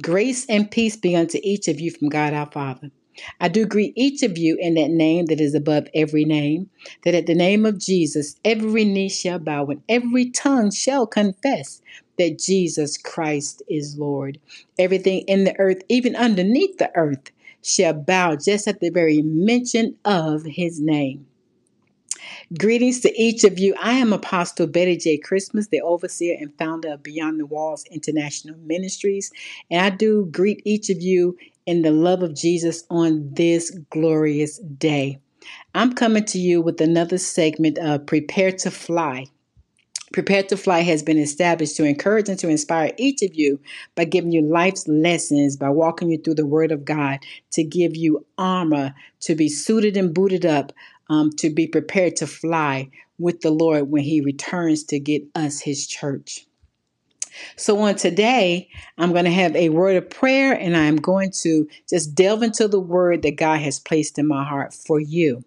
Grace and peace be unto each of you from God our Father. I do greet each of you in that name that is above every name, that at the name of Jesus every knee shall bow and every tongue shall confess that Jesus Christ is Lord. Everything in the earth, even underneath the earth, shall bow just at the very mention of his name. Greetings to each of you. I am Apostle Betty J. Christmas, the overseer and founder of Beyond the Walls International Ministries, and I do greet each of you in the love of Jesus on this glorious day. I'm coming to you with another segment of Prepare to Fly. Prepare to Fly has been established to encourage and to inspire each of you by giving you life's lessons, by walking you through the Word of God, to give you armor, to be suited and booted up, to be prepared to fly with the Lord when he returns to get us his church. So on today, I'm going to have a word of prayer, and I'm going to just delve into the word that God has placed in my heart for you.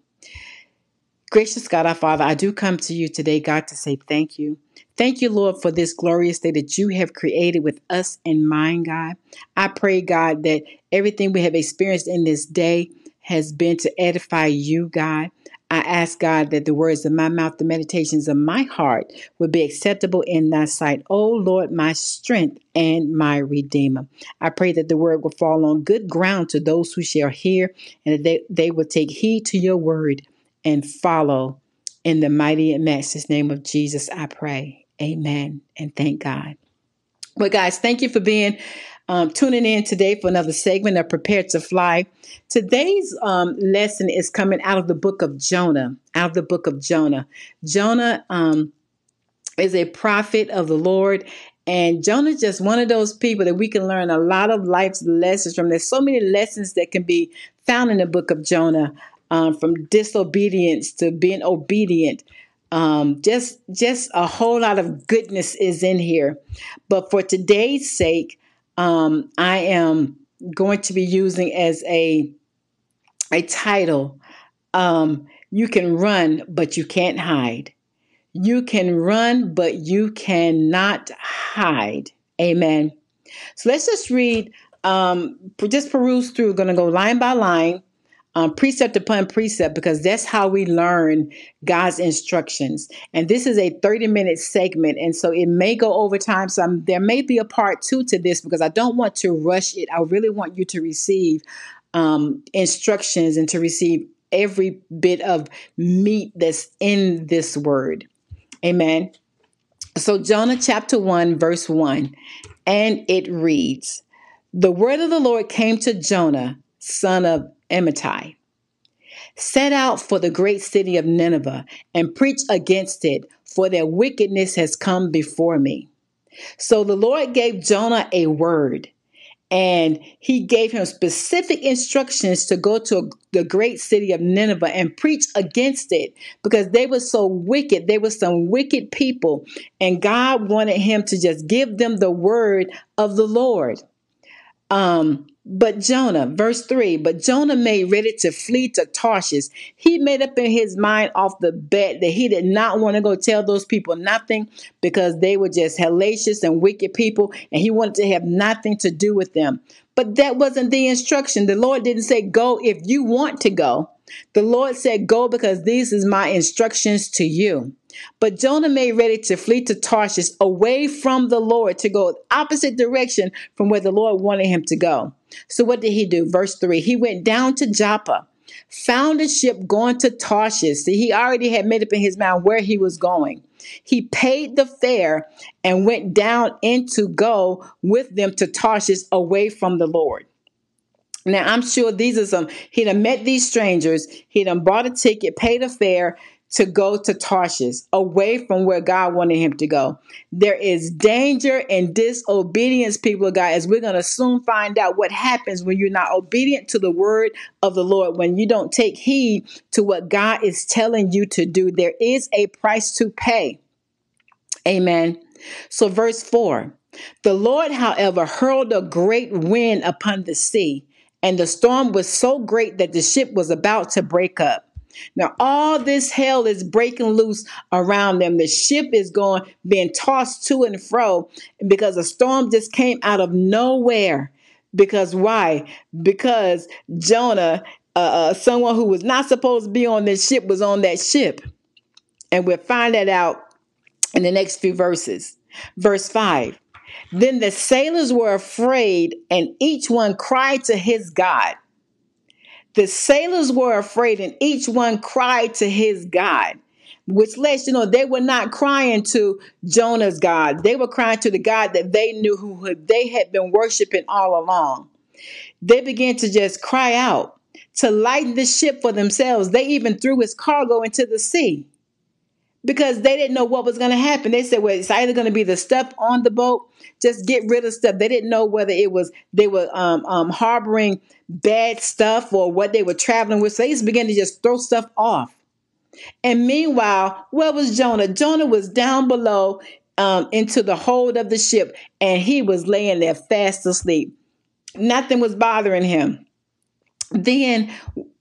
Gracious God, our Father, I do come to you today, God, to say thank you. Thank you, Lord, for this glorious day that you have created with us in mind, God. I pray, God, that everything we have experienced in this day has been to edify you, God. I ask, God, that the words of my mouth, the meditations of my heart would be acceptable in thy sight. O Lord, my strength and my redeemer. I pray that the word will fall on good ground to those who shall hear, and that they will take heed to your word and follow. In the mighty and matchless name of Jesus, I pray. Amen. And thank God. Well, guys, thank you for being tuning in today for another segment of Prepare to Fly. Today's lesson is coming out of the book of Jonah, Jonah is a prophet of the Lord. And Jonah's just one of those people that we can learn a lot of life's lessons from. There's so many lessons that can be found in the book of Jonah, from disobedience to being obedient. Just a whole lot of goodness is in here. But for today's sake, I am going to be using as a title, you can run, but you can't hide. You can run, but you cannot hide. Amen. So let's just read, just peruse through. We're going to go line by line, precept upon precept, because that's how we learn God's instructions. And this is a 30-minute segment, and so it may go over time. So there may be a part two to this, because I don't want to rush it. I really want you to receive instructions and to receive every bit of meat that's in this word. Amen. So Jonah chapter 1, verse 1, and it reads, "The word of the Lord came to Jonah, son of Amittai. Set out for the great city of Nineveh and preach against it, for their wickedness has come before me." So the Lord gave Jonah a word, and he gave him specific instructions to go to the great city of Nineveh and preach against it, because they were so wicked. They were some wicked people, and God wanted him to just give them the word of the Lord. But Jonah, verse 3, but Jonah made ready to flee to Tarshish. He made up in his mind off the bat that he did not want to go tell those people nothing, because they were just hellacious and wicked people, and he wanted to have nothing to do with them. But that wasn't the instruction. The Lord didn't say, go if you want to go. The Lord said, go, because these is my instructions to you. But Jonah made ready to flee to Tarshish, away from the Lord, to go opposite direction from where the Lord wanted him to go. So what did he do? Verse 3, he went down to Joppa, found a ship going to Tarshish. See, he already had made up in his mind where he was going. He paid the fare and went down in to go with them to Tarshish, away from the Lord. Now, I'm sure these are some, he done met these strangers, he done bought a ticket, paid a fare to go to Tarshish, away from where God wanted him to go. There is danger in disobedience, people of God, as we're going to soon find out what happens when you're not obedient to the word of the Lord, when you don't take heed to what God is telling you to do. There is a price to pay. Amen. So verse 4, the Lord, however, hurled a great wind upon the sea, and the storm was so great that the ship was about to break up. Now, all this hell is breaking loose around them. The ship is being tossed to and fro because a storm just came out of nowhere. Because why? Because Jonah, someone who was not supposed to be on this ship, was on that ship. And we'll find that out in the next few verses. Verse 5. Then the sailors were afraid, and each one cried to his God. The sailors were afraid, and each one cried to his God, which lets you know they were not crying to Jonah's God. They were crying to the God that they knew, who they had been worshiping all along. They began to just cry out to lighten the ship for themselves. They even threw his cargo into the sea because they didn't know what was going to happen. They said, well, it's either going to be the stuff on the boat, just get rid of stuff. They didn't know whether it was they were harboring bad stuff or what they were traveling with. So they just began to just throw stuff off. And meanwhile, where was Jonah? Jonah was down below into the hold of the ship, and he was laying there fast asleep. Nothing was bothering him. Then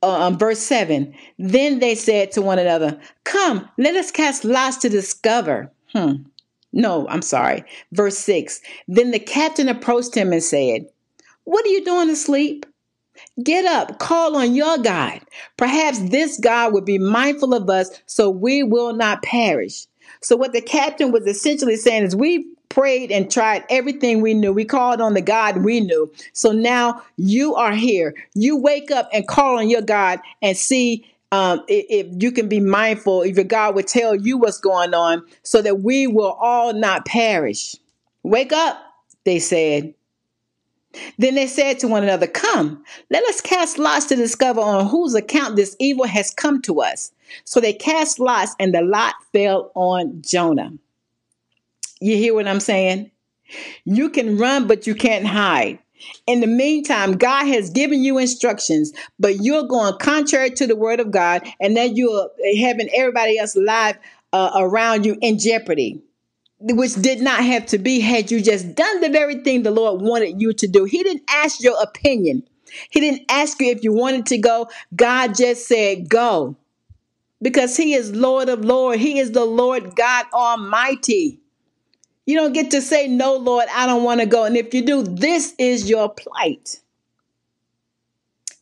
verse 7, then they said to one another, come, let us cast lots to discover. Verse 6, then the captain approached him and said, what are you doing asleep? Get up, call on your God. Perhaps this God would be mindful of us, so we will not perish. So what the captain was essentially saying is, we prayed and tried everything we knew. We called on the God we knew. So now you are here. You wake up and call on your God and see if you can be mindful, if your God would tell you what's going on so that we will all not perish. Wake up, they said. Then they said to one another, come, let us cast lots to discover on whose account this evil has come to us. So they cast lots, and the lot fell on Jonah. You hear what I'm saying? You can run, but you can't hide. In the meantime, God has given you instructions, but you're going contrary to the word of God, and then you're having everybody else live around you in jeopardy, which did not have to be had you just done the very thing the Lord wanted you to do. He didn't ask your opinion. He didn't ask you if you wanted to go. God just said, go, because he is Lord of Lords. He is the Lord God Almighty. You don't get to say, no, Lord, I don't want to go. And if you do, this is your plight.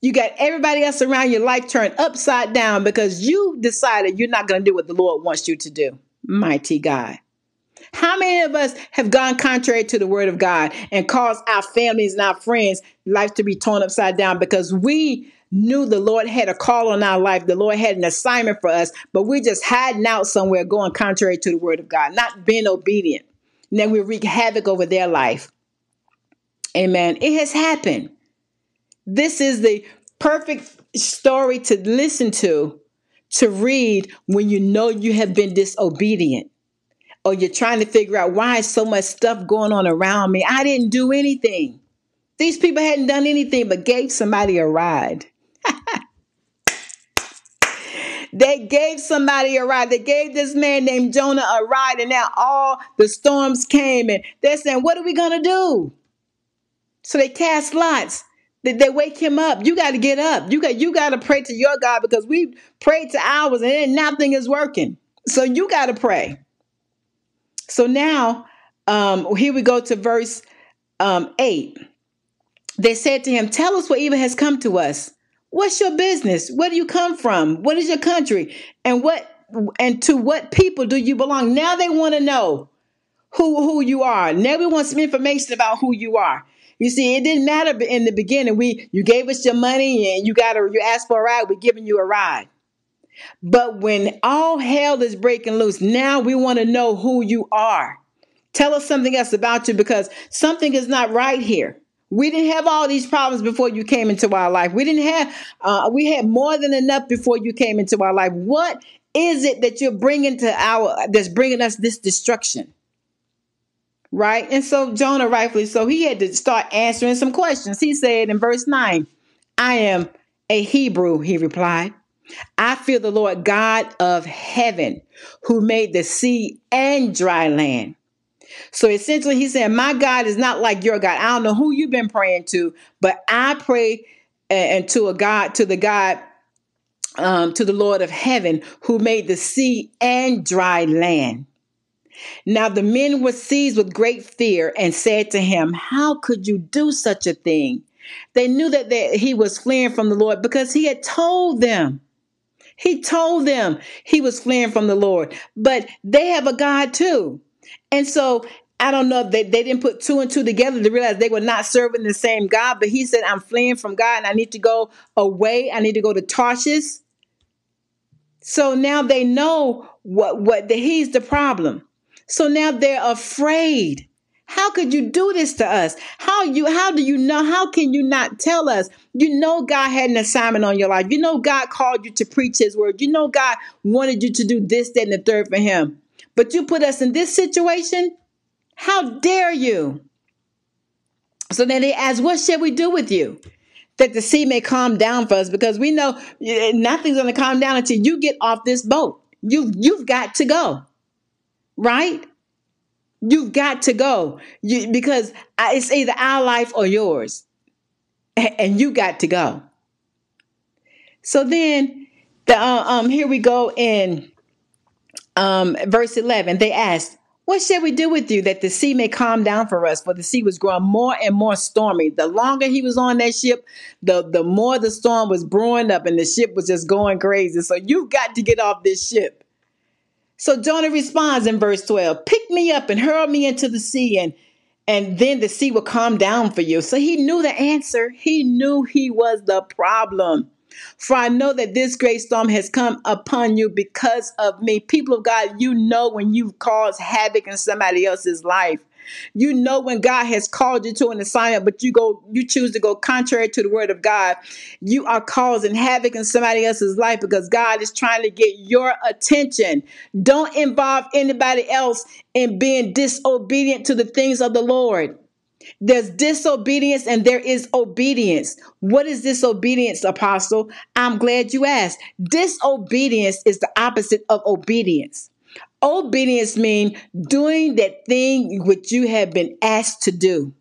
You got everybody else around your life turned upside down because you decided you're not going to do what the Lord wants you to do. Mighty God. How many of us have gone contrary to the word of God and caused our families and our friends' life to be torn upside down because we knew the Lord had a call on our life. The Lord had an assignment for us, but we're just hiding out somewhere going contrary to the word of God, not being obedient. And then we wreak havoc over their life. Amen. It has happened. This is the perfect story to listen to read when you know you have been disobedient. Or you're trying to figure out why is so much stuff going on around me. I didn't do anything. These people hadn't done anything but gave somebody a ride. They gave somebody a ride. They gave this man named Jonah a ride, and now all the storms came, and they're saying, what are we going to do? So they cast lots. They wake him up. You got to get up. You got to pray to your God, because we prayed to ours and nothing is working. So you got to pray. So now, here we go to verse 8. They said to him, tell us what evil has come to us. What's your business? Where do you come from? What is your country? And to what people do you belong? Now they want to know who you are. Now we want some information about who you are. You see, it didn't matter in the beginning. You gave us your money and you asked for a ride. We're giving you a ride. But when all hell is breaking loose, now we want to know who you are. Tell us something else about you, because something is not right here. We didn't have all these problems before you came into our life. We had more than enough before you came into our life. What is it that you're bringing that's bringing us this destruction? Right? And so Jonah, rightfully so, he had to start answering some questions. He said in verse 9, I am a Hebrew, he replied. I fear the Lord God of heaven, who made the sea and dry land. So essentially he's saying, my God is not like your God. I don't know who you've been praying to, but I pray to the God to the Lord of heaven, who made the sea and dry land. Now the men were seized with great fear and said to him, how could you do such a thing? They knew that he was fleeing from the Lord because he had told them. He told them he was fleeing from the Lord, but they have a God too. And so I don't know if they didn't put two and two together to realize they were not serving the same God, but he said, I'm fleeing from God and I need to go away. I need to go to Tarshish. So now they know what he's the problem. So now they're afraid. How could you do this to us? How do you know? How can you not tell us? You know God had an assignment on your life. You know God called you to preach his word. You know God wanted you to do this, that, and the third for him. But you put us in this situation? How dare you? So then they ask, what shall we do with you, that the sea may calm down for us? Because we know nothing's going to calm down until you get off this boat. You've got to go. Right? You've got to go because it's either our life or yours, and you got to go. So then here we go in verse 11. They asked, what shall we do with you that the sea may calm down for us? For the sea was growing more and more stormy. The longer he was on that ship, the more the storm was brewing up and the ship was just going crazy. So you've got to get off this ship. So Jonah responds in verse 12, pick me up and hurl me into the sea, and then the sea will calm down for you. So he knew the answer. He knew he was the problem. For I know that this great storm has come upon you because of me. People of God, you know when you've caused havoc in somebody else's life. You know when God has called you to an assignment, but you choose to go contrary to the word of God. You are causing havoc in somebody else's life because God is trying to get your attention. Don't involve anybody else in being disobedient to the things of the Lord. There's disobedience and there is obedience. What is disobedience, Apostle? I'm glad you asked. Disobedience is the opposite of obedience. Obedience means doing that thing which you have been asked to do,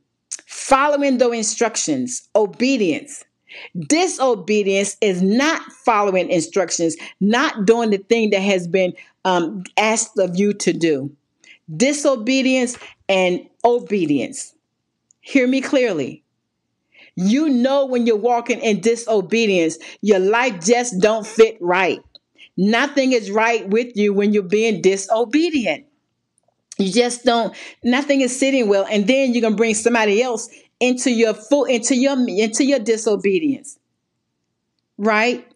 following the instructions, obedience. Disobedience is not following instructions, not doing the thing that has been asked of you to do. Disobedience and obedience. Hear me clearly. You know when you're walking in disobedience, your life just don't fit right. Nothing is right with you when you're being disobedient. You just don't, nothing is sitting well. And then you're going to bring somebody else into your into your disobedience. Right?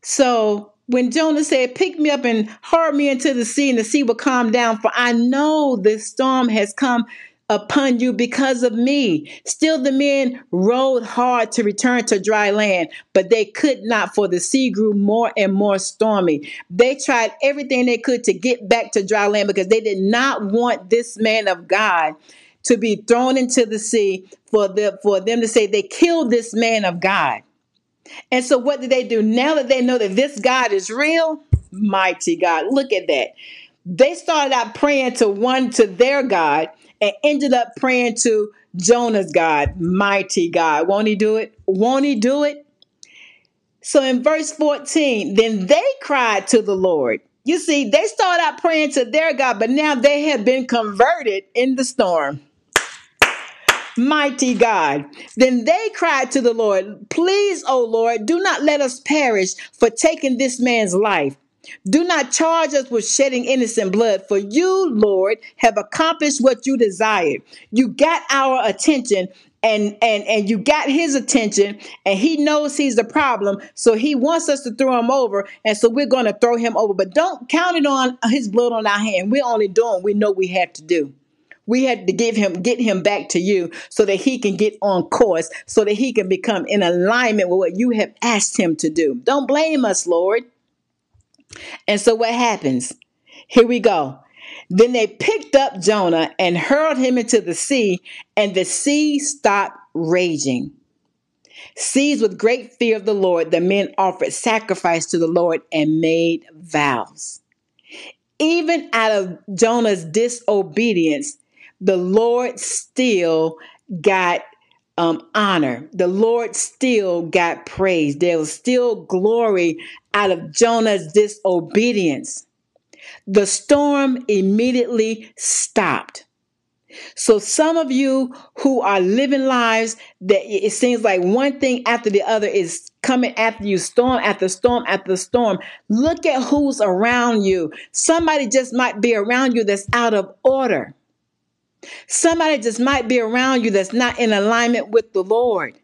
So when Jonah said, pick me up and hurl me into the sea, and the sea will calm down, for I know this storm has come upon you because of me. Still the men rowed hard to return to dry land, but they could not, for the sea grew more and more stormy. They tried everything they could to get back to dry land because they did not want this man of God to be thrown into the sea, for them to say they killed this man of God. And so what did they do? Now that they know that this God is real, mighty God, look at that. They started out praying to their God, and ended up praying to Jonah's God, mighty God. Won't he do it? Won't he do it? So in verse 14, then they cried to the Lord. You see, they started out praying to their God, but now they have been converted in the storm. Mighty God. Then they cried to the Lord, please, O Lord, do not let us perish for taking this man's life. Do not charge us with shedding innocent blood, for you, Lord, have accomplished what you desired. You got our attention, and you got his attention, and he knows he's the problem, so he wants us to throw him over, and so we're going to throw him over. But don't count it on his blood on our hand. We're only doing what we know we have to do. We had to get him back to you so that he can get on course, so that he can become in alignment with what you have asked him to do. Don't blame us, Lord. And so what happens? Here we go. Then they picked up Jonah and hurled him into the sea, and the sea stopped raging. Seized with great fear of the Lord, the men offered sacrifice to the Lord and made vows. Even out of Jonah's disobedience, the Lord still got honor. The Lord still got praise. There was still glory out of Jonah's disobedience. The storm immediately stopped. So some of you who are living lives that it seems like one thing after the other is coming after you, storm after storm after storm, look at who's around you. Somebody just might be around you that's out of order. Somebody just might be around you that's not in alignment with the Lord.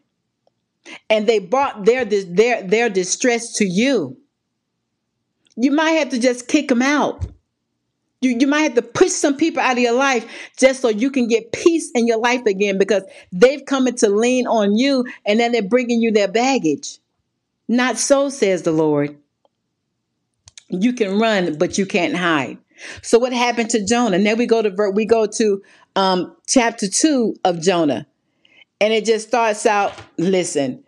And they brought their distress to you. You might have to just kick them out. You might have to push some people out of your life just so you can get peace in your life again, because they've come in to lean on you and then they're bringing you their baggage. Not so, says the Lord. You can run, but you can't hide. So what happened to Jonah? Now we go to chapter 2 of Jonah, and it just starts out, listen,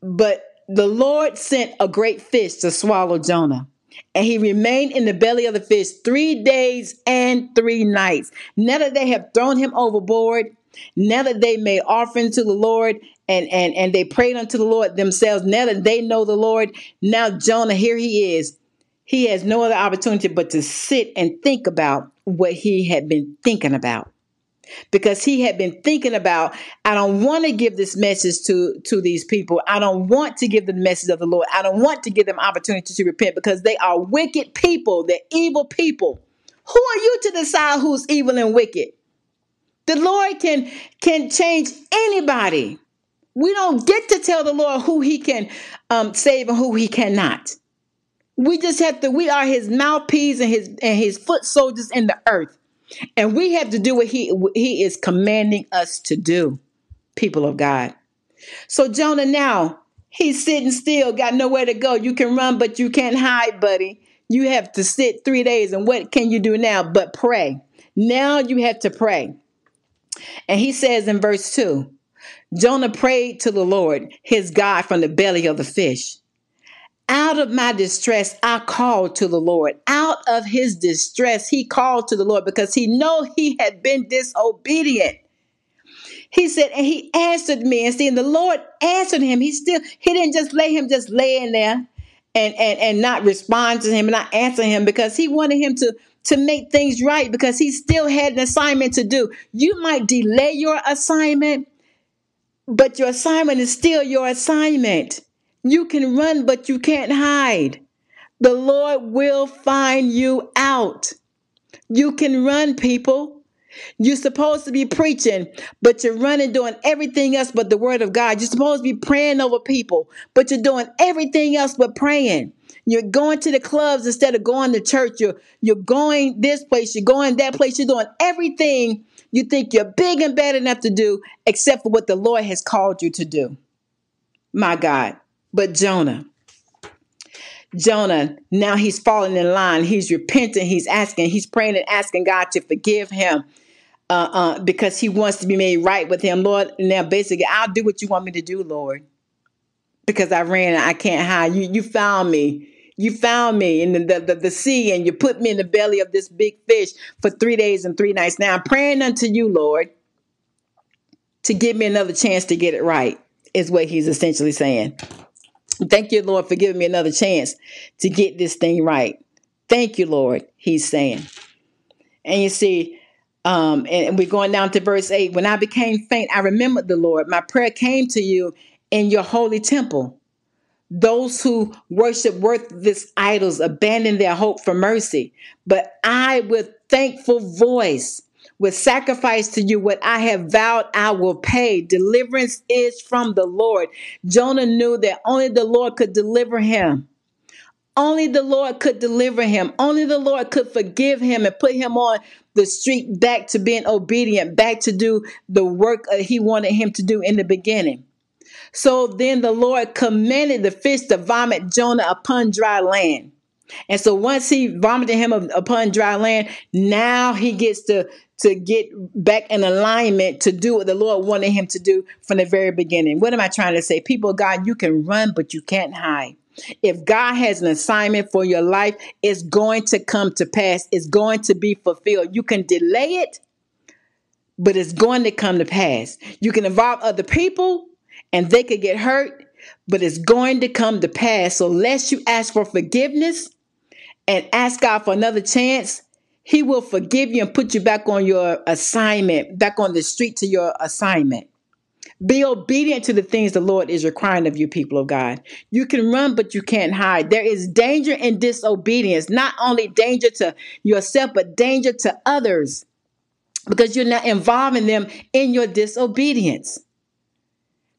but the Lord sent a great fish to swallow Jonah. And he remained in the belly of the fish 3 days and 3 nights. Now that they have thrown him overboard, now that they made offering to the Lord and they prayed unto the Lord themselves, now that they know the Lord, now Jonah, here he is. He has no other opportunity but to sit and think about what he had been thinking about. Because he had been thinking about, I don't want to give this message to these people. I don't want to give them the message of the Lord. I don't want to give them opportunity to repent because they are wicked people. They're evil people. Who are you to decide who's evil and wicked? The Lord can change anybody. We don't get to tell the Lord who he can save and who he cannot. We just have to, we are his mouthpiece and his foot soldiers in the earth. And we have to do what he is commanding us to do, people of God. So Jonah now, he's sitting still, got nowhere to go. You can run, but you can't hide, buddy. You have to sit 3 days. And what can you do now but pray? Now you have to pray. And he says in verse 2, Jonah prayed to the Lord, his God, from the belly of the fish. Out of my distress, I called to the Lord. Out of his distress, he called to the Lord because he knew he had been disobedient. He said, and he answered me. And seeing the Lord answered him. He didn't just let him just lay in there and not respond to him and not answer him, because he wanted him to make things right, because he still had an assignment to do. You might delay your assignment, but your assignment is still your assignment. You can run, but you can't hide. The Lord will find you out. You can run, people. You're supposed to be preaching, but you're running, doing everything else but the word of God. You're supposed to be praying over people, but you're doing everything else but praying. You're going to the clubs instead of going to church. You're going this place. You're going that place. You're doing everything you think you're big and bad enough to do, except for what the Lord has called you to do. My God. But Jonah, now he's falling in line. He's repenting. He's asking. He's praying and asking God to forgive him because he wants to be made right with him. Lord, now basically, I'll do what you want me to do, Lord, because I ran and I can't hide. You found me. You found me in the sea, and you put me in the belly of this big fish for 3 days and 3 nights. Now I'm praying unto you, Lord, to give me another chance to get it right, is what he's essentially saying. Thank you, Lord, for giving me another chance to get this thing right. Thank you, Lord, he's saying. And you see, and we're going down to verse 8. When I became faint, I remembered the Lord. My prayer came to you in your holy temple. Those who worship worthless idols abandon their hope for mercy. But I, with thankful voice, with sacrifice to you, what I have vowed, I will pay. Deliverance is from the Lord. Jonah knew that only the Lord could deliver him. Only the Lord could deliver him. Only the Lord could forgive him and put him on the street back to being obedient, back to do the work he wanted him to do in the beginning. So then the Lord commanded the fish to vomit Jonah upon dry land. And so once he vomited him upon dry land, now he gets to get back in alignment to do what the Lord wanted him to do from the very beginning. What am I trying to say? People of God, you can run, but you can't hide. If God has an assignment for your life, it's going to come to pass. It's going to be fulfilled. You can delay it, but it's going to come to pass. You can involve other people and they could get hurt, but it's going to come to pass. So lest you ask for forgiveness and ask God for another chance, he will forgive you and put you back on your assignment, back on the street to your assignment. Be obedient to the things the Lord is requiring of you, people of God. You can run, but you can't hide. There is danger in disobedience, not only danger to yourself, but danger to others, because you're not involving them in your disobedience.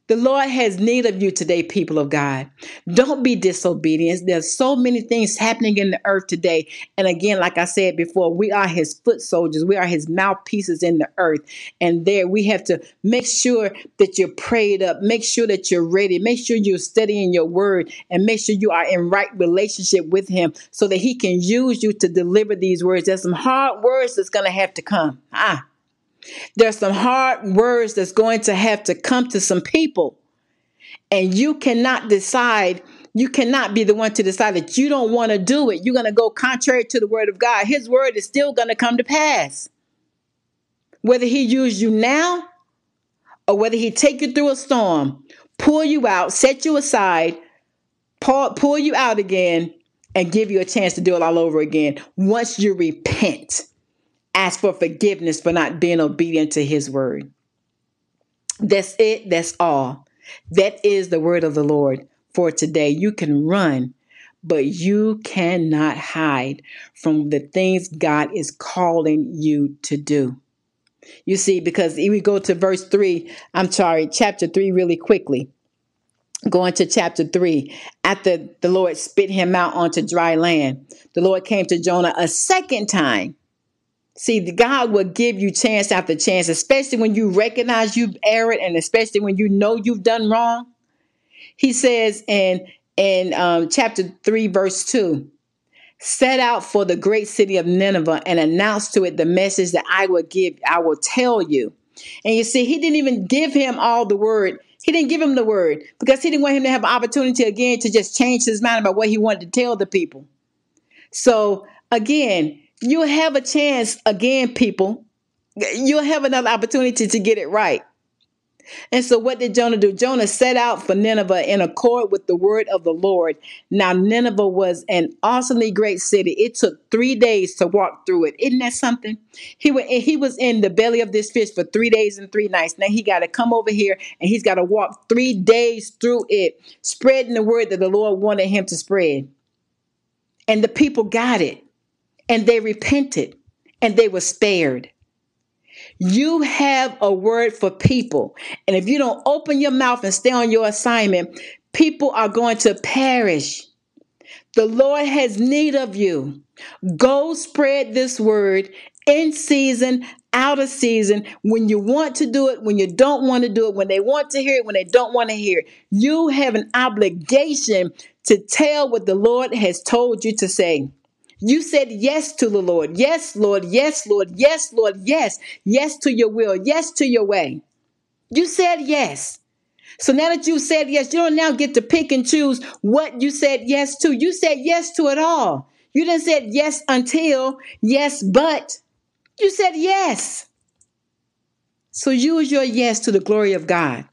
The Lord has need of you today, people of God. Don't be disobedient. There's so many things happening in the earth today. And again, like I said before, we are his foot soldiers. We are his mouthpieces in the earth. And there we have to make sure that you're prayed up. Make sure that you're ready. Make sure you're studying your word and make sure you are in right relationship with him so that he can use you to deliver these words. There's some hard words that's going to have to come. There's some hard words that's going to have to come to some people, and you cannot decide. You cannot be the one to decide that you don't want to do it. You're going to go contrary to the word of God. His word is still going to come to pass. Whether he uses you now or whether he take you through a storm, pull you out, set you aside, pull you out again and give you a chance to do it all over again. Once you repent, ask for forgiveness for not being obedient to his word. That's it. That's all. That is the word of the Lord for today. You can run, but you cannot hide from the things God is calling you to do. You see, because we go to chapter 3 really quickly. Going to chapter 3, after the Lord spit him out onto dry land, the Lord came to Jonah a second time. See, God will give you chance after chance, especially when you recognize you've erred and especially when you know you've done wrong. He says in chapter 3, verse 2, set out for the great city of Nineveh and announce to it the message that I will tell you. And you see, he didn't even give him all the word. He didn't give him the word because he didn't want him to have an opportunity again to just change his mind about what he wanted to tell the people. So again, you'll have a chance again, people. You'll have another opportunity to get it right. And so what did Jonah do? Jonah set out for Nineveh in accord with the word of the Lord. Now, Nineveh was an awesomely great city. It took 3 days to walk through it. Isn't that something? He was in the belly of this fish for 3 days and 3 nights. Now he got to come over here and he's got to walk 3 days through it, spreading the word that the Lord wanted him to spread. And the people got it. And they repented and they were spared. You have a word for people. And if you don't open your mouth and stay on your assignment, people are going to perish. The Lord has need of you. Go spread this word in season, out of season, when you want to do it, when you don't want to do it, when they want to hear it, when they don't want to hear it. You have an obligation to tell what the Lord has told you to say. You said yes to the Lord. Yes, Lord. Yes, Lord. Yes, Lord. Yes. Yes to your will. Yes to your way. You said yes. So now that you said yes, you don't now get to pick and choose what you said yes to. You said yes to it all. You didn't say yes until, yes, but. You said yes. So use your yes to the glory of God.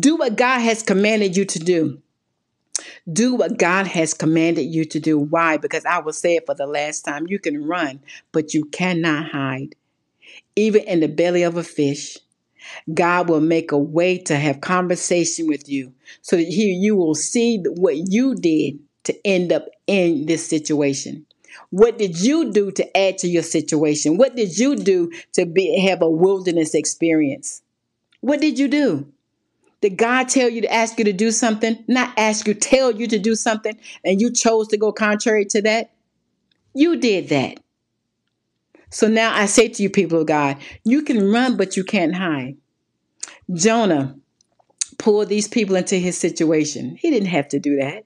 Do what God has commanded you to do. Do what God has commanded you to do. Why? Because I will say it for the last time. You can run, but you cannot hide. Even in the belly of a fish, God will make a way to have conversation with you so that you will see what you did to end up in this situation. What did you do to add to your situation? What did you do to have a wilderness experience? What did you do? Did God tell you to ask you to do something? Not ask you, tell you to do something, and you chose to go contrary to that? You did that. So now I say to you, people of God, you can run, but you can't hide. Jonah pulled these people into his situation. He didn't have to do that.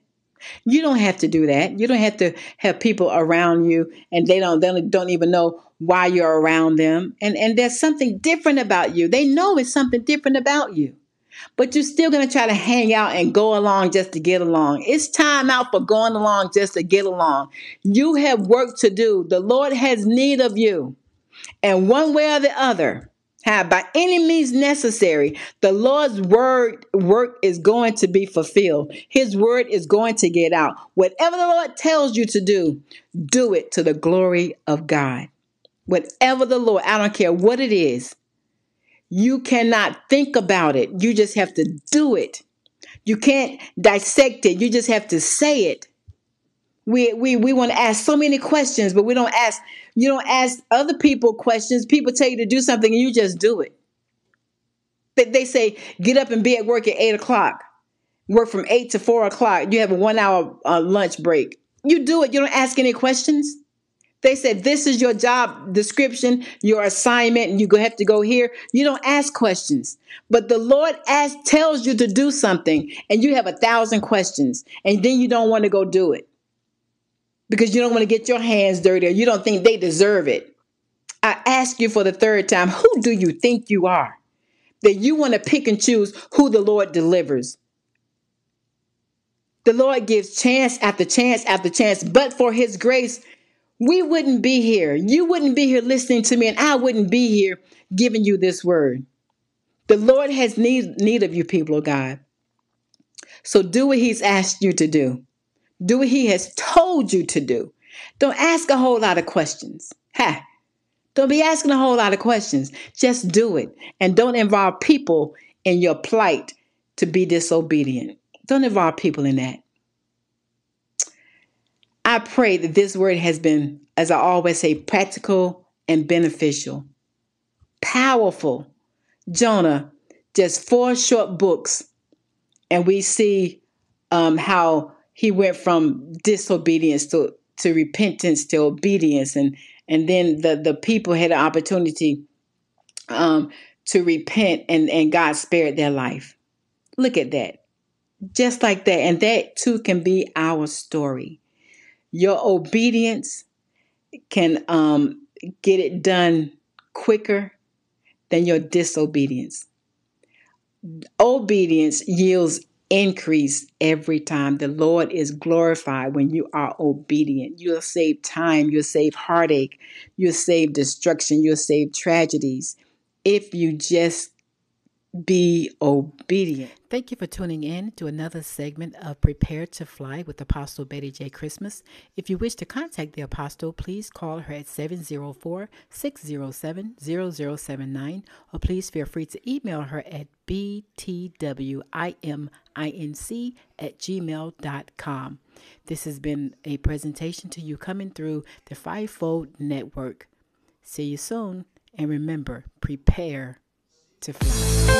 You don't have to do that. You don't have to have people around you, and they don't even know why you're around them. And there's something different about you. They know it's something different about you. But you're still going to try to hang out and go along just to get along. It's time out for going along just to get along. You have work to do. The Lord has need of you. And one way or the other, How by any means necessary, the Lord's word work is going to be fulfilled. His word is going to get out. Whatever the Lord tells you to do, do it to the glory of God. Whatever the Lord, I don't care what it is. You cannot think about it. You just have to do it. You can't dissect it. You just have to say it. We want to ask so many questions, but we don't ask. You don't ask other people questions. People tell you to do something and you just do it. But they say, get up and be at work at 8 o'clock. Work from 8 to 4 o'clock. You have a 1 hour lunch break. You do it. You don't ask any questions. They said, this is your job description, your assignment, and you have to go here. You don't ask questions. But the Lord tells you to do something, and you have 1,000 questions, and then you don't want to go do it because you don't want to get your hands dirty or you don't think they deserve it. I ask you for the third time, who do you think you are that you want to pick and choose who the Lord delivers? The Lord gives chance after chance after chance, but for his grace, we wouldn't be here. You wouldn't be here listening to me, and I wouldn't be here giving you this word. The Lord has need of you people, oh God. So do what he's asked you to do. Do what he has told you to do. Don't ask a whole lot of questions. Don't be asking a whole lot of questions. Just do it. And don't involve people in your plight to be disobedient. Don't involve people in that. I pray that this word has been, as I always say, practical and beneficial. Powerful. Jonah, just 4 short books. And we see how he went from disobedience to repentance to obedience. And then the people had an opportunity to repent and God spared their life. Look at that. Just like that. And that too can be our story. Your obedience can get it done quicker than your disobedience. Obedience yields increase every time. The Lord is glorified when you are obedient. You'll save time. You'll save heartache. You'll save destruction. You'll save tragedies if you just be obedient. Thank you for tuning in to another segment of Prepare to Fly with Apostle Betty J. Christmas. If you wish to contact the Apostle, please call her at 704-607-0079, or please feel free to email her at btwiminc@gmail.com. This has been a presentation to you coming through the Fivefold Network. See you soon, and remember, prepare to fly.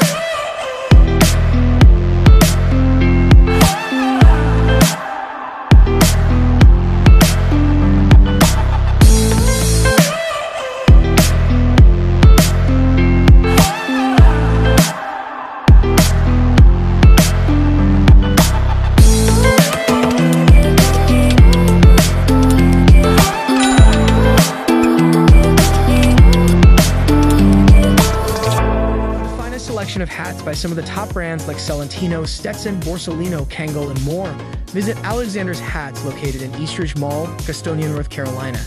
Of hats by some of the top brands like Celentino, Stetson, Borsalino, Kangol, and more. Visit Alexander's Hats, located in Eastridge Mall, Gastonia, North Carolina.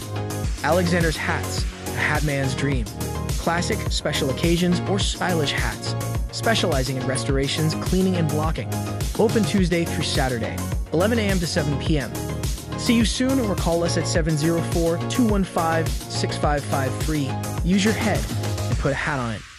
Alexander's Hats, a hat man's dream. Classic, special occasions, or stylish hats. Specializing in restorations, cleaning, and blocking. Open Tuesday through Saturday, 11 a.m. to 7 p.m. See you soon, or call us at 704-215-6553. Use your head and put a hat on it.